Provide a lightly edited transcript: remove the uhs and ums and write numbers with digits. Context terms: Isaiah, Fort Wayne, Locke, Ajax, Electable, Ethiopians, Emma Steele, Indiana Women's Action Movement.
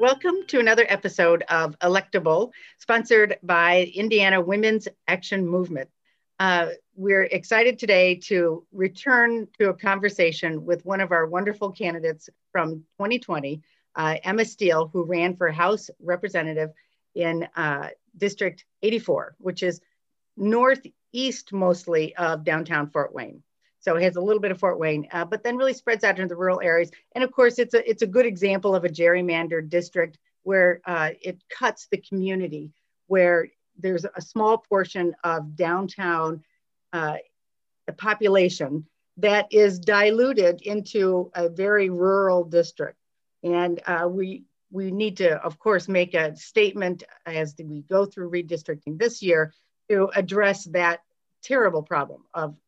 Welcome to another episode of Electable, sponsored by Indiana Women's Action Movement. We're excited today to return to a conversation with one of our wonderful candidates from 2020, Emma Steele, who ran for House Representative in District 84, which is northeast mostly of downtown Fort Wayne. So it has a little bit of Fort Wayne, but then really spreads out into the rural areas. And of course, it's a good example of a gerrymandered district where it cuts the community, where there's a small portion of downtown population that is diluted into a very rural district. And we need to, of course, make a statement as we go through redistricting this year to address that terrible problem of